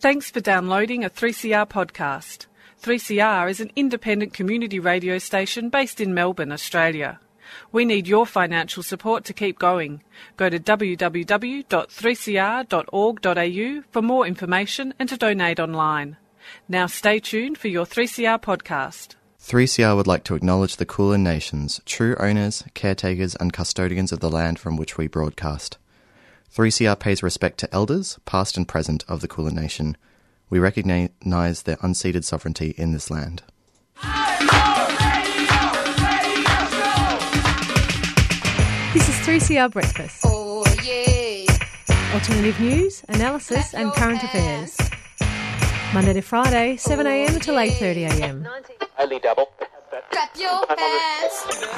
Thanks for downloading a 3CR podcast. 3CR is an independent community radio station based in Melbourne, Australia. We need your financial support to keep going. Go to www.3cr.org.au for more information and to donate online. Now stay tuned for your 3CR podcast. 3CR would like to acknowledge the Kulin Nations, true owners, caretakers and custodians of the land from which we broadcast. 3CR pays respect to elders, past and present, of the Kulin Nation. We recognise their unceded sovereignty in this land. This is 3CR Breakfast. Oh, yeah. Alternative news, analysis and current affairs. Monday to Friday, 7am till 8.30am. Only double. Clap your hands.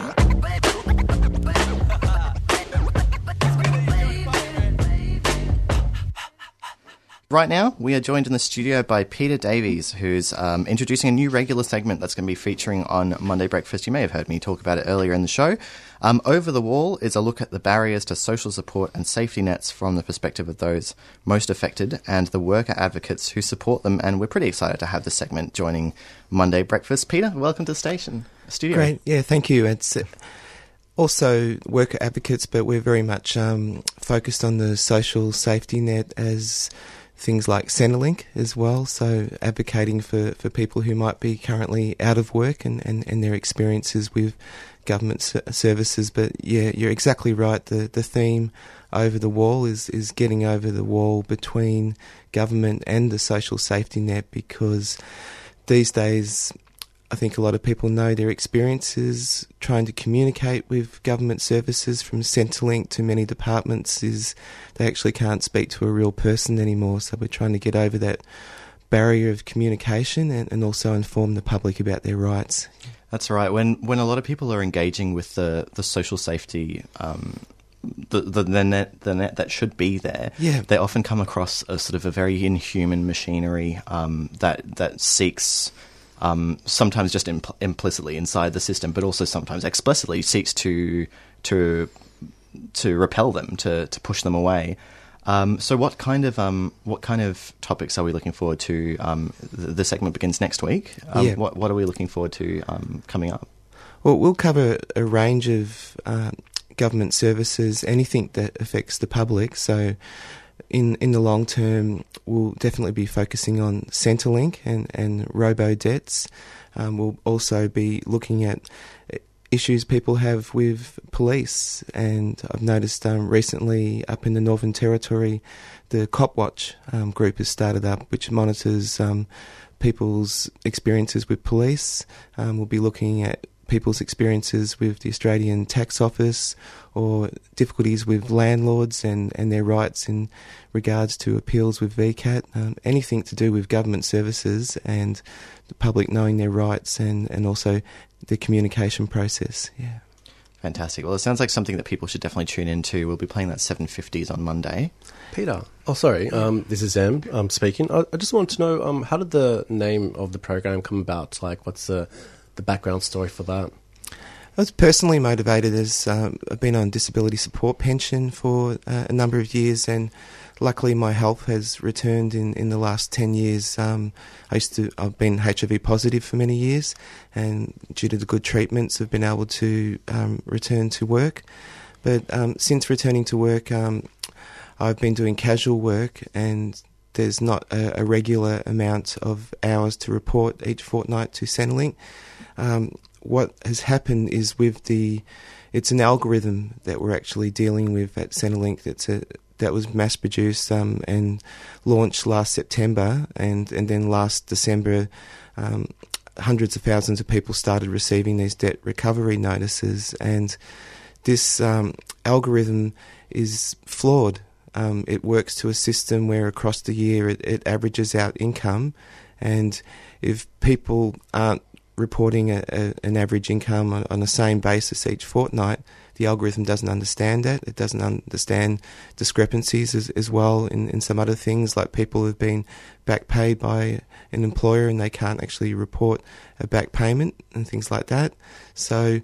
Right now, we are joined in the studio by Peter Davies, who's introducing a new regular segment that's going to be featuring on Monday Breakfast. You may have heard me talk about it earlier in the show. Over the Wall is a look at the barriers to social support and safety nets from the perspective of those most affected and the worker advocates who support them. And we're pretty excited to have this segment joining Monday Breakfast. Peter, welcome to the studio. Great. Yeah, thank you. It's also worker advocates, but we're very much focused on the social safety net as things like Centrelink as well. So advocating for people who might be currently out of work and their experiences with government services. But yeah, you're exactly right. The theme Over the Wall is getting over the wall between government and the social safety net, because these days I think a lot of people know their experiences trying to communicate with government services, from Centrelink to many departments, is they actually can't speak to a real person anymore. So we're trying to get over that barrier of communication and also inform the public about their rights. That's right. When a lot of people are engaging with the social safety, the net that should be there, yeah, they often come across a sort of a very inhuman machinery that seeks, sometimes just implicitly inside the system, but also sometimes explicitly seeks to repel them, to push them away. So what kind of topics are we looking forward to? The segment begins next week. Yeah. What are we looking forward to coming up? Well, we'll cover a range of government services, anything that affects the public. So in the long term, we'll definitely be focusing on Centrelink and robo-debts. We'll also be looking at issues people have with police, and I've noticed recently up in the Northern Territory, the Copwatch group has started up, which monitors people's experiences with police. We'll be looking at people's experiences with the Australian Tax Office, or difficulties with landlords and their rights in regards to appeals with VCAT, anything to do with government services and the public knowing their rights and also the communication process. Yeah, fantastic. Well, it sounds like something that people should definitely tune into. We'll be playing that 7:50s on Monday. Peter, this is Em speaking. I just want to know, how did the name of the program come about? Like, what's the background story for that? I was personally motivated as I've been on disability support pension for a number of years, and luckily my health has returned in the last 10 years. I've been HIV positive for many years, and due to the good treatments I've been able to return to work. But since returning to work, I've been doing casual work, and there's not a regular amount of hours to report each fortnight to Centrelink. What has happened is it's an algorithm that we're actually dealing with at Centrelink that was mass-produced and launched last September, and then last December, hundreds of thousands of people started receiving these debt recovery notices, and this algorithm is flawed. It works to a system where across the year it averages out income, and if people aren't reporting an average income on the same basis each fortnight, the algorithm doesn't understand that. It doesn't understand discrepancies as well in some other things, like people have been back paid by an employer and they can't actually report a back payment and things like that. So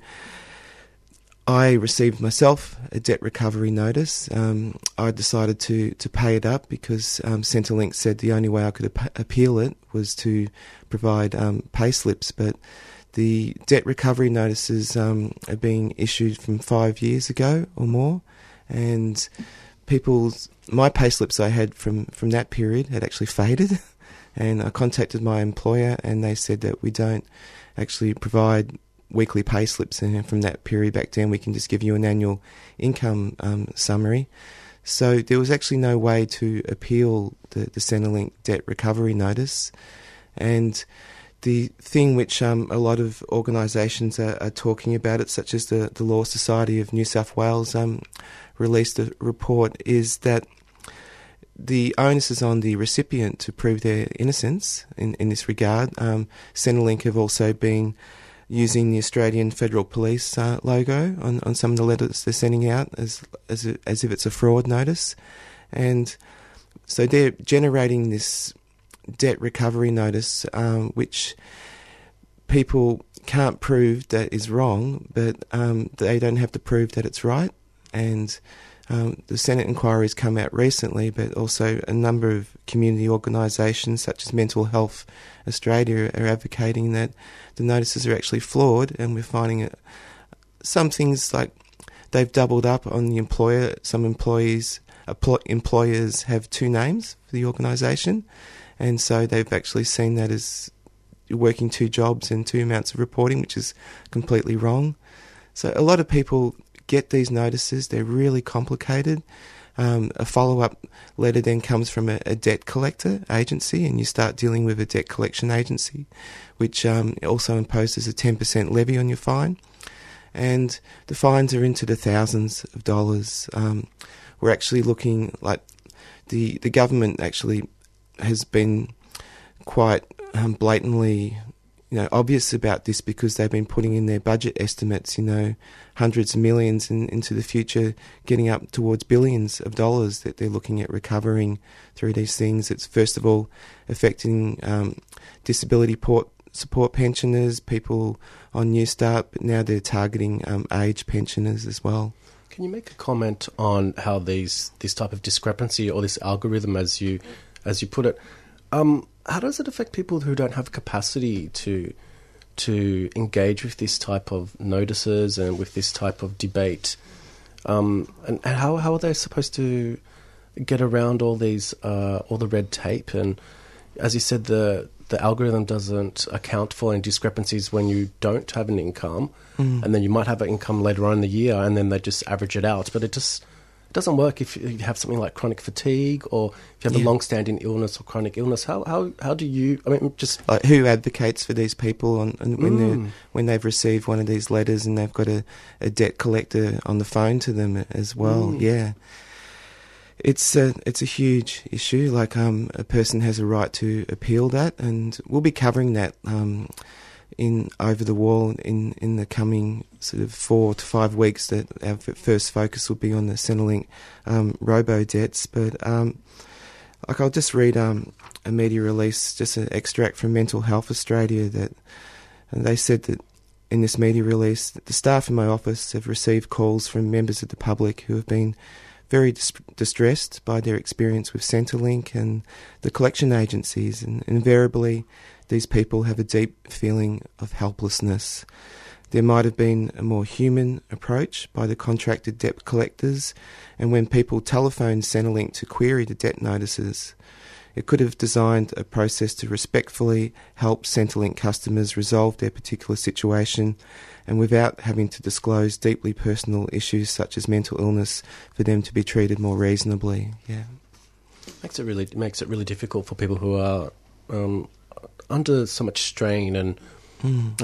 I received myself a debt recovery notice. I decided to pay it up because Centrelink said the only way I could appeal it was to provide pay slips. But the debt recovery notices are being issued from 5 years ago or more, and my pay slips I had from that period had actually faded, and I contacted my employer and they said that we don't actually provide weekly pay slips, and from that period back then we can just give you an annual income summary. So there was actually no way to appeal the Centrelink debt recovery notice. And the thing which a lot of organisations are talking about it, such as the Law Society of New South Wales released a report, is that the onus is on the recipient to prove their innocence in this regard. Centrelink have also been using the Australian Federal Police logo on some of the letters they're sending out as if it's a fraud notice. And so they're generating this debt recovery notice which people can't prove that is wrong, but they don't have to prove that it's right. And the Senate inquiry's come out recently, but also a number of community organisations such as Mental Health Australia are advocating that the notices are actually flawed, and we're finding some things like they've doubled up on the employer. Some employers have two names for the organisation, and so they've actually seen that as working two jobs and two amounts of reporting, which is completely wrong. So a lot of people get these notices, they're really complicated. A follow-up letter then comes from a debt collector agency, and you start dealing with a debt collection agency, which also imposes a 10% levy on your fine. And the fines are into the thousands of dollars. We're actually looking like the government actually has been quite blatantly obvious about this, because they've been putting in their budget estimates, hundreds of millions into the future, getting up towards billions of dollars that they're looking at recovering through these things. It's first of all affecting disability support pensioners, people on New Start, but now they're targeting age pensioners as well. Can you make a comment on how this type of discrepancy, or this algorithm as you put it, how does it affect people who don't have capacity to engage with this type of notices and with this type of debate? And how are they supposed to get around all these all the red tape? And as you said, the algorithm doesn't account for any discrepancies when you don't have an income, and then you might have an income later on in the year, and then they just average it out. But it just doesn't work if you have something like chronic fatigue, or if you have a long-standing illness or chronic illness. How do you? I mean, just like who advocates for these people when they've received one of these letters and they've got a debt collector on the phone to them as well? Mm. Yeah, it's a huge issue. Like a person has a right to appeal that, and we'll be covering that in Over the Wall in the coming sort of 4 to 5 weeks. That our first focus will be on the Centrelink robo-debts. But I'll just read a media release, just an extract from Mental Health Australia, that they said that in this media release that the staff in my office have received calls from members of the public who have been very distressed by their experience with Centrelink and the collection agencies, and invariably these people have a deep feeling of helplessness. There might have been a more human approach by the contracted debt collectors, and when people telephoned Centrelink to query the debt notices, it could have designed a process to respectfully help Centrelink customers resolve their particular situation, and without having to disclose deeply personal issues such as mental illness, for them to be treated more reasonably. Yeah, makes it really difficult for people who are under so much strain and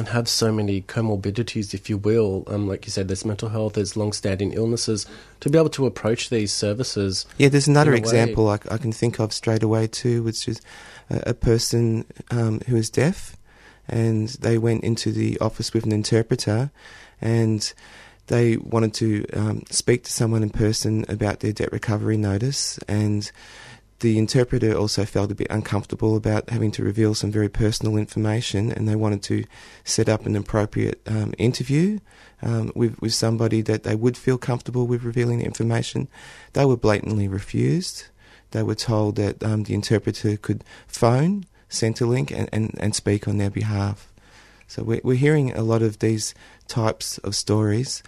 have so many comorbidities, if you will. Like you said, there's mental health, there's long-standing illnesses, to be able to approach these services. Yeah, there's another example I can think of straight away too, which is a person who is deaf, and they went into the office with an interpreter, and they wanted to speak to someone in person about their debt recovery notice, and The interpreter also felt a bit uncomfortable about having to reveal some very personal information, and they wanted to set up an appropriate interview with somebody that they would feel comfortable with revealing the information. They were blatantly refused. They were told that the interpreter could phone Centrelink and speak on their behalf. So we're hearing a lot of these types of stories.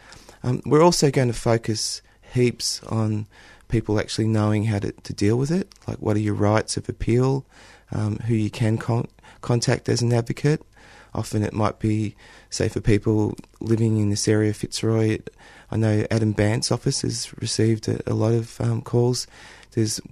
We're also going to focus heaps on people actually knowing how to deal with it, like what are your rights of appeal, who you can contact as an advocate. Often it might be, say, for people living in this area, Fitzroy, I know Adam Bant's office has received a lot of calls.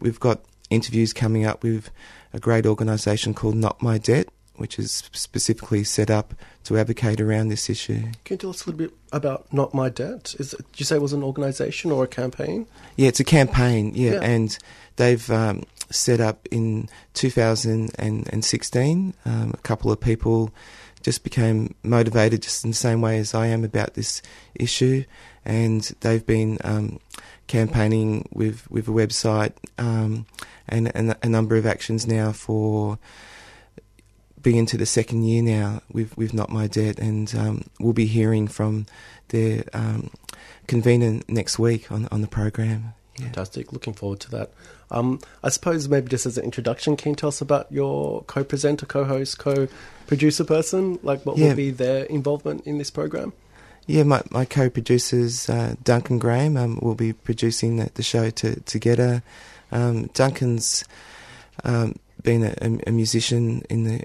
We've got interviews coming up with a great organisation called Not My Debt, which is specifically set up to advocate around this issue. Can you tell us a little bit about Not My Debt? Did you say it was an organisation or a campaign? Yeah, it's a campaign, yeah. And they've set up in 2016. A couple of people just became motivated just in the same way as I am about this issue, and they've been campaigning with a website and a number of actions now for... being into the second year now with Not My Debt, and we'll be hearing from their convener next week on the program. Yeah. Fantastic, looking forward to that. I suppose maybe just as an introduction, can you tell us about your co-presenter, co-host, co-producer person? Like what will be their involvement in this program? Yeah, my co-producers, Duncan Graham, will be producing the show together. Duncan's... been a musician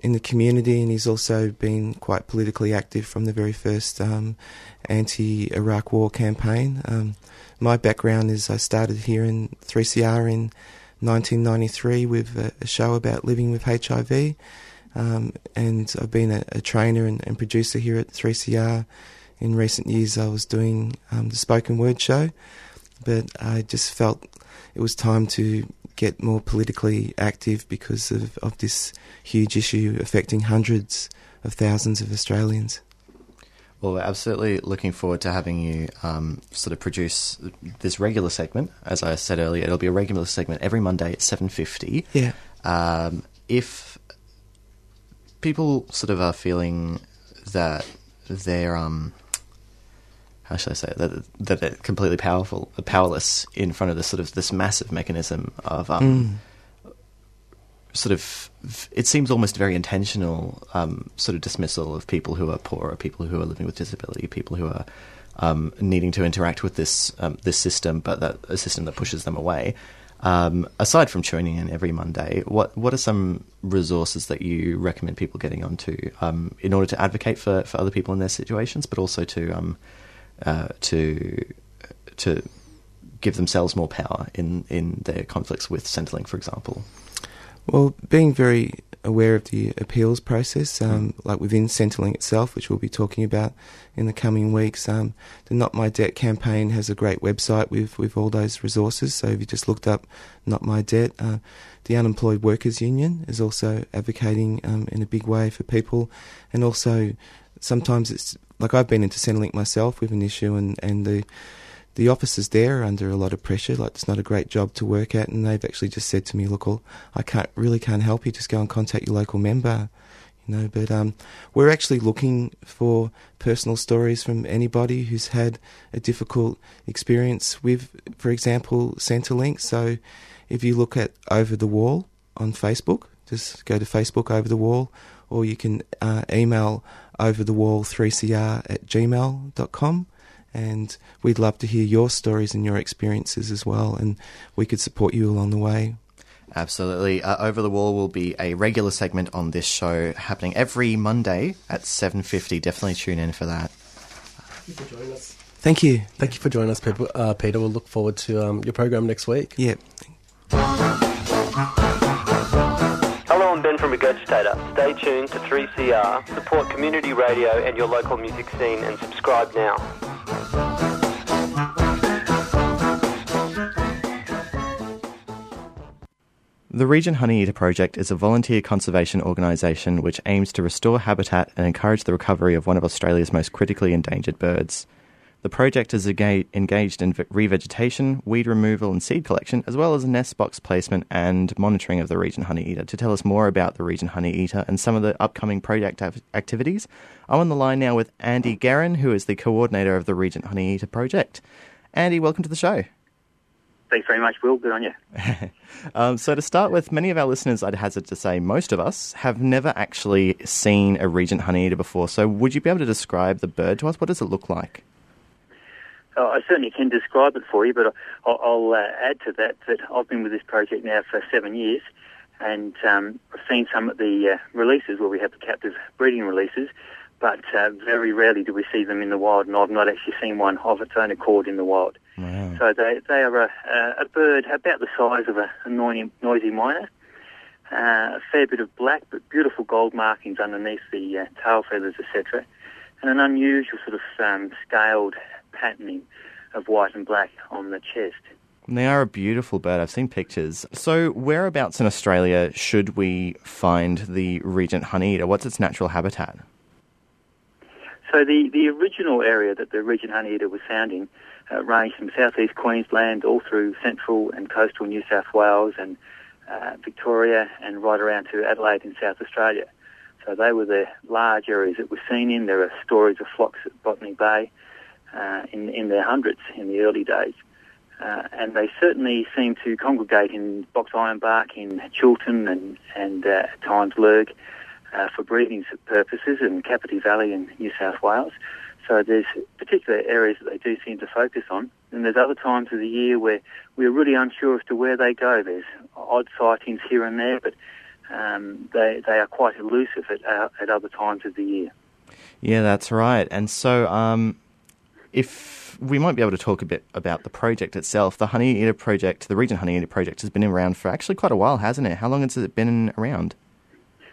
in the community, and he's also been quite politically active from the very first anti-Iraq war campaign. My background is I started here in 3CR in 1993 with a show about living with HIV, and I've been a trainer and producer here at 3CR. In recent years I was doing the spoken word show, but I just felt it was time to get more politically active because of this huge issue affecting hundreds of thousands of Australians. Well, we're absolutely looking forward to having you sort of produce this regular segment. As I said earlier, it'll be a regular segment every Monday at 7:50. Yeah. If people sort of are feeling that they're... how should I say, that they're completely powerless in front of this sort of this massive mechanism of sort of, it seems almost very intentional sort of dismissal of people who are poor, people who are living with disability, people who are needing to interact with this system, but a system that pushes them away. Aside from tuning in every Monday, what are some resources that you recommend people getting onto in order to advocate for other people in their situations, but also to give themselves more power in their conflicts with Centrelink, for example? Well, being very aware of the appeals process, like within Centrelink itself, which we'll be talking about in the coming weeks, the Not My Debt campaign has a great website with all those resources. So if you just looked up Not My Debt, the Unemployed Workers Union is also advocating in a big way for people. And also sometimes it's... Like, I've been into Centrelink myself with an issue, and the officers there are under a lot of pressure. Like, it's not a great job to work at, and they've actually just said to me, look, I can't help you, just go and contact your local member, you know. But we're actually looking for personal stories from anybody who's had a difficult experience with, for example, Centrelink. So if you look at Over the Wall on Facebook, just go to Facebook, Over the Wall, or you can email overthewall3cr@gmail.com, and we'd love to hear your stories and your experiences as well, and we could support you along the way. Absolutely. Over the Wall will be a regular segment on this show happening every Monday at 7:50. Definitely tune in for that. Thank you for joining us. Thank you. Thank you for joining us, Peter. We'll look forward to your program next week. Yep. Ben from Regurgitator. Stay tuned to 3CR, support community radio and your local music scene, and subscribe now. The Regent Honeyeater Project is a volunteer conservation organisation which aims to restore habitat and encourage the recovery of one of Australia's most critically endangered birds. The project is engaged in revegetation, weed removal and seed collection, as well as nest box placement and monitoring of the Regent Honeyeater. To tell us more about the Regent Honeyeater and some of the upcoming project activities, I'm on the line now with Andy Guerin, who is the coordinator of the Regent Honeyeater Project. Andy, welcome to the show. Thanks very much, Will. Good on you. So to start with, many of our listeners, I'd hazard to say most of us, have never actually seen a Regent Honeyeater before. So would you be able to describe the bird to us? What does it look like? I certainly can describe it for you, but I'll add to that that I've been with this project now for 7 years, and I've seen some of the releases where we have the captive breeding releases, but very rarely do we see them in the wild, and I've not actually seen one of its own accord in the wild. Wow. So they are a bird about the size of a noisy miner, a fair bit of black, but beautiful gold markings underneath the tail feathers, etc., and an unusual sort of scaled patterning of white and black on the chest. And they are a beautiful bird. I've seen pictures. So whereabouts in Australia should we find the Regent Honeyeater? What's its natural habitat? So the original area that the Regent Honeyeater was found in ranged from southeast Queensland all through central and coastal New South Wales and Victoria and right around to Adelaide in South Australia. So they were the large areas that were seen in. There are stories of flocks at Botany Bay in their hundreds in the early days. And they certainly seem to congregate in Box Ironbark, in Chiltern and Times Lurg for breeding purposes, and Capertee Valley in New South Wales. So there's particular areas that they do seem to focus on. And there's other times of the year where we're really unsure as to where they go. There's odd sightings here and there, but they are quite elusive at other times of the year. Yeah, that's right. And so if we might be able to talk a bit about the project itself, the Honeyeater Project, the Regent Honeyeater Project, has been around for actually quite a while, hasn't it? How long has it been around?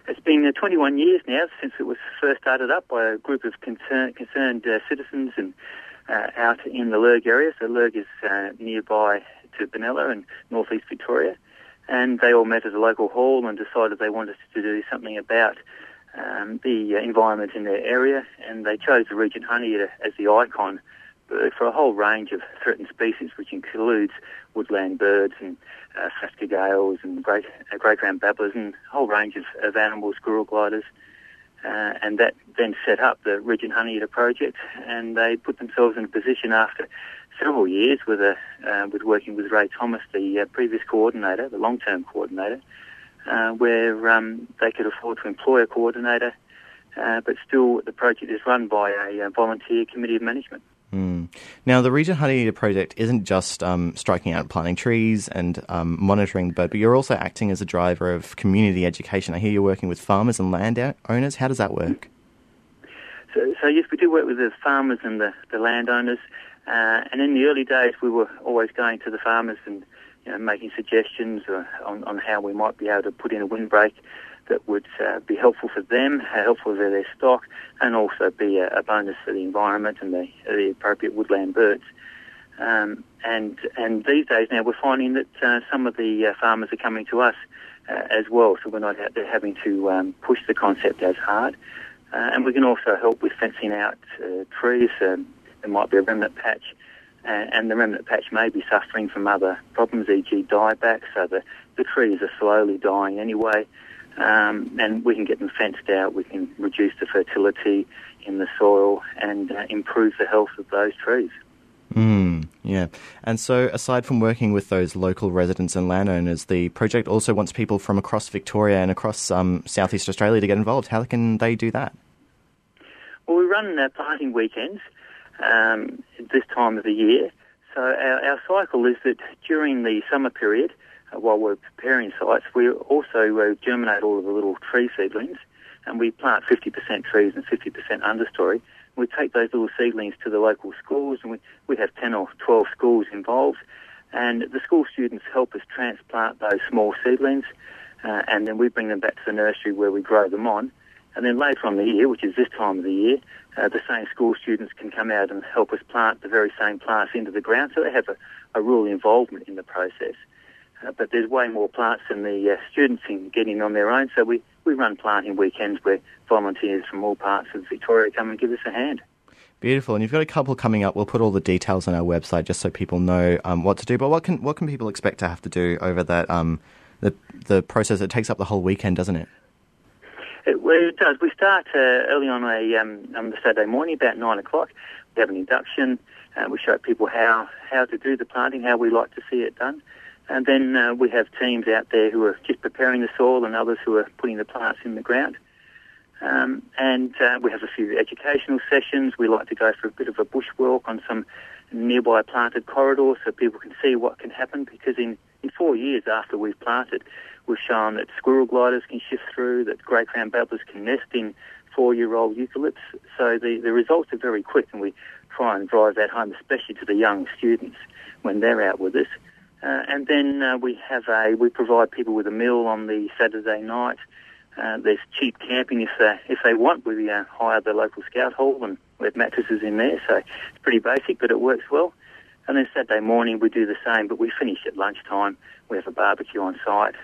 It's been 21 years now since it was first started up by a group of concerned citizens and out in the Lurg area. So Lurg is nearby to Benalla in northeast Victoria. And they all met at a local hall and decided they wanted to do something about the environment in their area, and they chose the Regent Honeyeater as the icon bird for a whole range of threatened species, which includes woodland birds and saskagales and great crowned babblers and a whole range of animals, squirrel gliders. And that then set up the Regent Honeyeater Project, and they put themselves in a position after several years with working with Ray Thomas, the previous coordinator, the long-term coordinator, where they could afford to employ a coordinator, but still the project is run by a volunteer committee of management. Mm. Now, the Regent Honeyeater Project isn't just striking out and planting trees and monitoring the bird, but you're also acting as a driver of community education. I hear you're working with farmers and land owners. How does that work? So yes, we do work with the farmers and the landowners. And in the early days, we were always going to the farmers and making suggestions on how we might be able to put in a windbreak that would be helpful for them, helpful for their stock, and also be a bonus for the environment and the appropriate woodland birds. And these days now we're finding that some of the farmers are coming to us as well, so we're not out there having to push the concept as hard. And we can also help with fencing out trees. There might be a remnant patch, and the remnant patch may be suffering from other problems, e.g. dieback, so the trees are slowly dying anyway. And we can get them fenced out, we can reduce the fertility in the soil and improve the health of those trees. Mm, yeah. And so aside from working with those local residents and landowners, the project also wants people from across Victoria and across southeast Australia to get involved. How can they do that? Well, we run planting weekends this time of the year. So our cycle is that during the summer period, while we're preparing sites, we also germinate all of the little tree seedlings, and we plant 50% trees and 50% understory. We take those little seedlings to the local schools, and we have 10 or 12 schools involved, and the school students help us transplant those small seedlings, and then we bring them back to the nursery where we grow them on. And then later on the year, which is this time of the year, the same school students can come out and help us plant the very same plants into the ground, so they have a real involvement in the process. But there's way more plants than the students can get in on their own, so we run planting weekends where volunteers from all parts of Victoria come and give us a hand. Beautiful. And you've got a couple coming up. We'll put all the details on our website just so people know what to do. But what can people expect to have to do over that the process? It takes up the whole weekend, doesn't it? It does. We start early on a Saturday morning, about 9 o'clock. We have an induction. We show people how to do the planting, how we like to see it done. And then we have teams out there who are just preparing the soil and others who are putting the plants in the ground. And we have a few educational sessions. We like to go for a bit of a bush walk on some nearby planted corridors so people can see what can happen, because in 4 years after we've planted, we've shown that squirrel gliders can shift through, that grey-crowned babblers can nest in four-year-old eucalypts. So the results are very quick, and we try and drive that home, especially to the young students when they're out with us. And then we provide people with a meal on the Saturday night. There's cheap camping if they want. We hire the local scout hall and we have mattresses in there, so it's pretty basic, but it works well. And then Saturday morning we do the same, but we finish at lunchtime. We have a barbecue on site,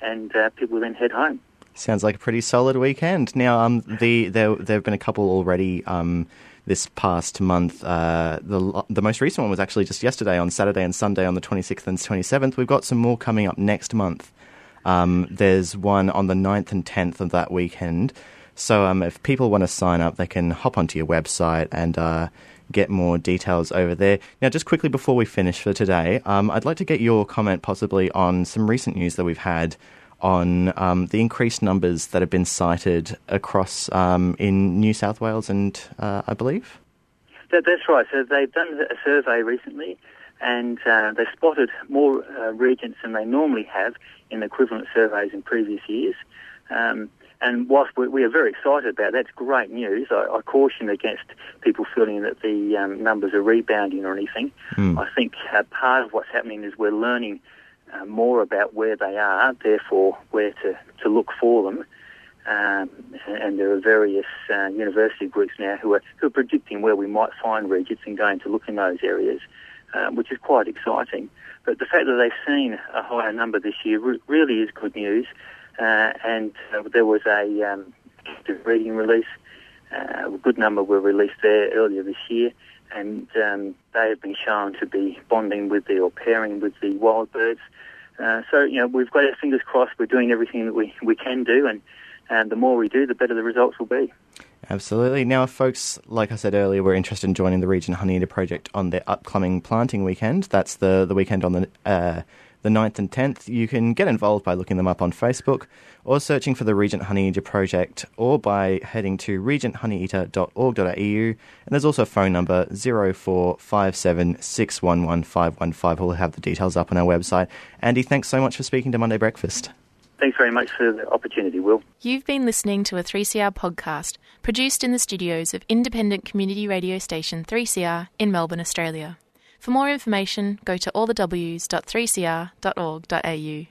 and people then head home. Sounds like a pretty solid weekend. Now, there have been a couple already this past month. The most recent one was actually just yesterday on Saturday and Sunday on the 26th and 27th. We've got some more coming up next month. There's one on the 9th and 10th of that weekend. So if people want to sign up, they can hop onto your website and get more details over there. Now, just quickly before we finish for today, I'd like to get your comment possibly on some recent news that we've had on the increased numbers that have been cited across in New South Wales and I believe? That's right. So they've done a survey recently, and they spotted more regents than they normally have in equivalent surveys in previous years. And whilst we are very excited about it, that's great news. I caution against people feeling that the numbers are rebounding or anything. I think part of what's happening is we're learning more about where they are, therefore where to look for them. And there are various university groups now who are predicting where we might find regents and going to look in those areas, which is quite exciting. But the fact that they've seen a higher number this year really is good news. And there was a reading release. A good number were released there earlier this year, and they have been shown to be bonding with pairing with the wild birds. So we've got our fingers crossed. We're doing everything that we can do, and the more we do, the better the results will be. Absolutely. Now, if folks, like I said earlier, were interested in joining the Regent Honeyeater Project on their upcoming planting weekend, that's the weekend on the 9th and 10th, you can get involved by looking them up on Facebook or searching for the Regent Honeyeater Project, or by heading to regenthoneyeater.org.au. And there's also a phone number 0457 611 515. We'll have the details up on our website. Andy, thanks so much for speaking to Monday Breakfast. Thanks very much for the opportunity, Will. You've been listening to a 3CR podcast produced in the studios of independent community radio station 3CR in Melbourne, Australia. For more information, go to allthews.3cr.org.au.